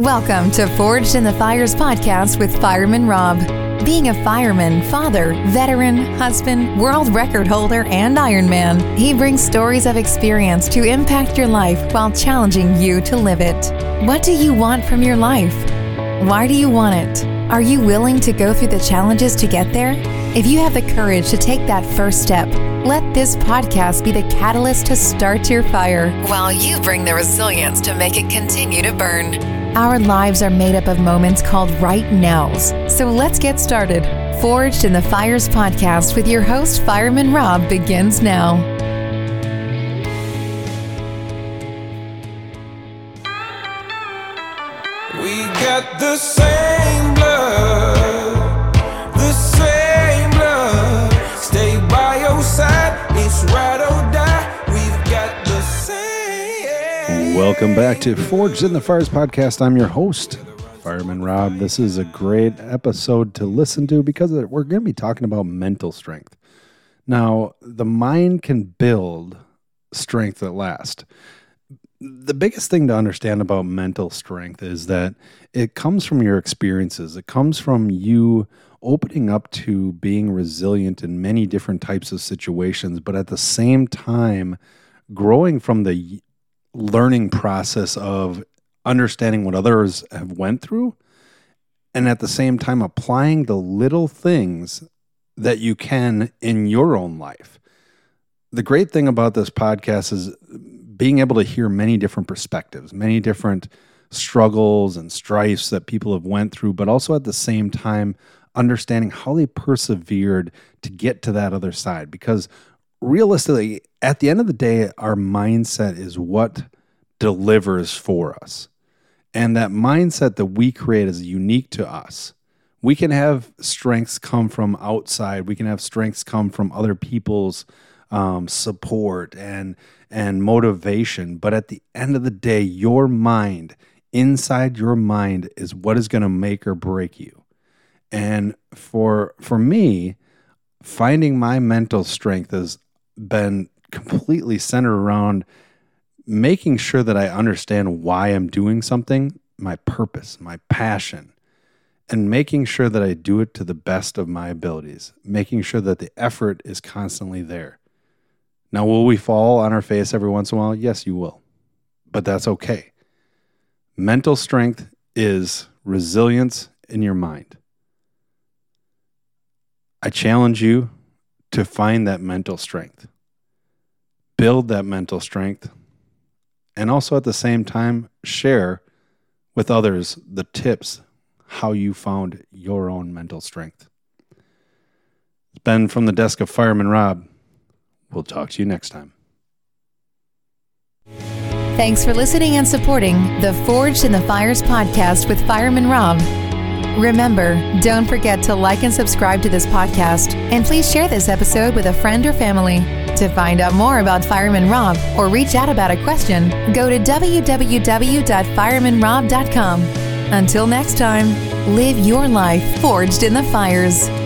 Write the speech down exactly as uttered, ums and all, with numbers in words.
Welcome to Forged in the Fires podcast with Fireman Rob. Being a fireman, father, veteran, husband, world record holder, and Ironman, he brings stories of experience to impact your life while challenging you to live it. What do you want from your life? Why do you want it? Are you willing to go through the challenges to get there? If you have the courage to take that first step, let this podcast be the catalyst to start your fire, while you bring the resilience to make it continue to burn. Our lives are made up of moments called right nows. So let's get started. Forged in the Fires podcast with your host, Fireman Rob, begins now. We got the same blood, the same blood. Stay by your side, it's right or die. We've got the same. Welcome back to Forged in the Fires podcast. I'm your host, Fireman Rob. This is a great episode to listen to because we're going to be talking about mental strength. Now, the mind can build strength at last. The biggest thing to understand about mental strength is that it comes from your experiences. It comes from you opening up to being resilient in many different types of situations, but at the same time, growing from the learning process of understanding what others have went through, and at the same time applying the little things that you can in your own life. The great thing about this podcast is being able to hear many different perspectives, many different struggles and strifes that people have went through, but also at the same time understanding how they persevered to get to that other side. Because realistically, at the end of the day, our mindset is what delivers for us. And that mindset that we create is unique to us. We can have strengths come from outside. We can have strengths come from other people's um, support and, and motivation. But at the end of the day, your mind, inside your mind, is what is going to make or break you. And for, for me, finding my mental strength is been completely centered around making sure that I understand why I'm doing something, my purpose, my passion, and making sure that I do it to the best of my abilities, making sure that the effort is constantly there. Now, will we fall on our face every once in a while? Yes, you will, but that's okay. Mental strength is resilience in your mind. I challenge you to find that mental strength, build that mental strength, and also at the same time, share with others the tips, how you found your own mental strength. It's been from the desk of Fireman Rob. We'll talk to you next time. Thanks for listening and supporting the Forged in the Fires podcast with Fireman Rob. Remember, don't forget to like and subscribe to this podcast, and please share this episode with a friend or family. To find out more about Fireman Rob or reach out about a question, go to w w w dot fireman rob dot com. Until next time, live your life forged in the fires.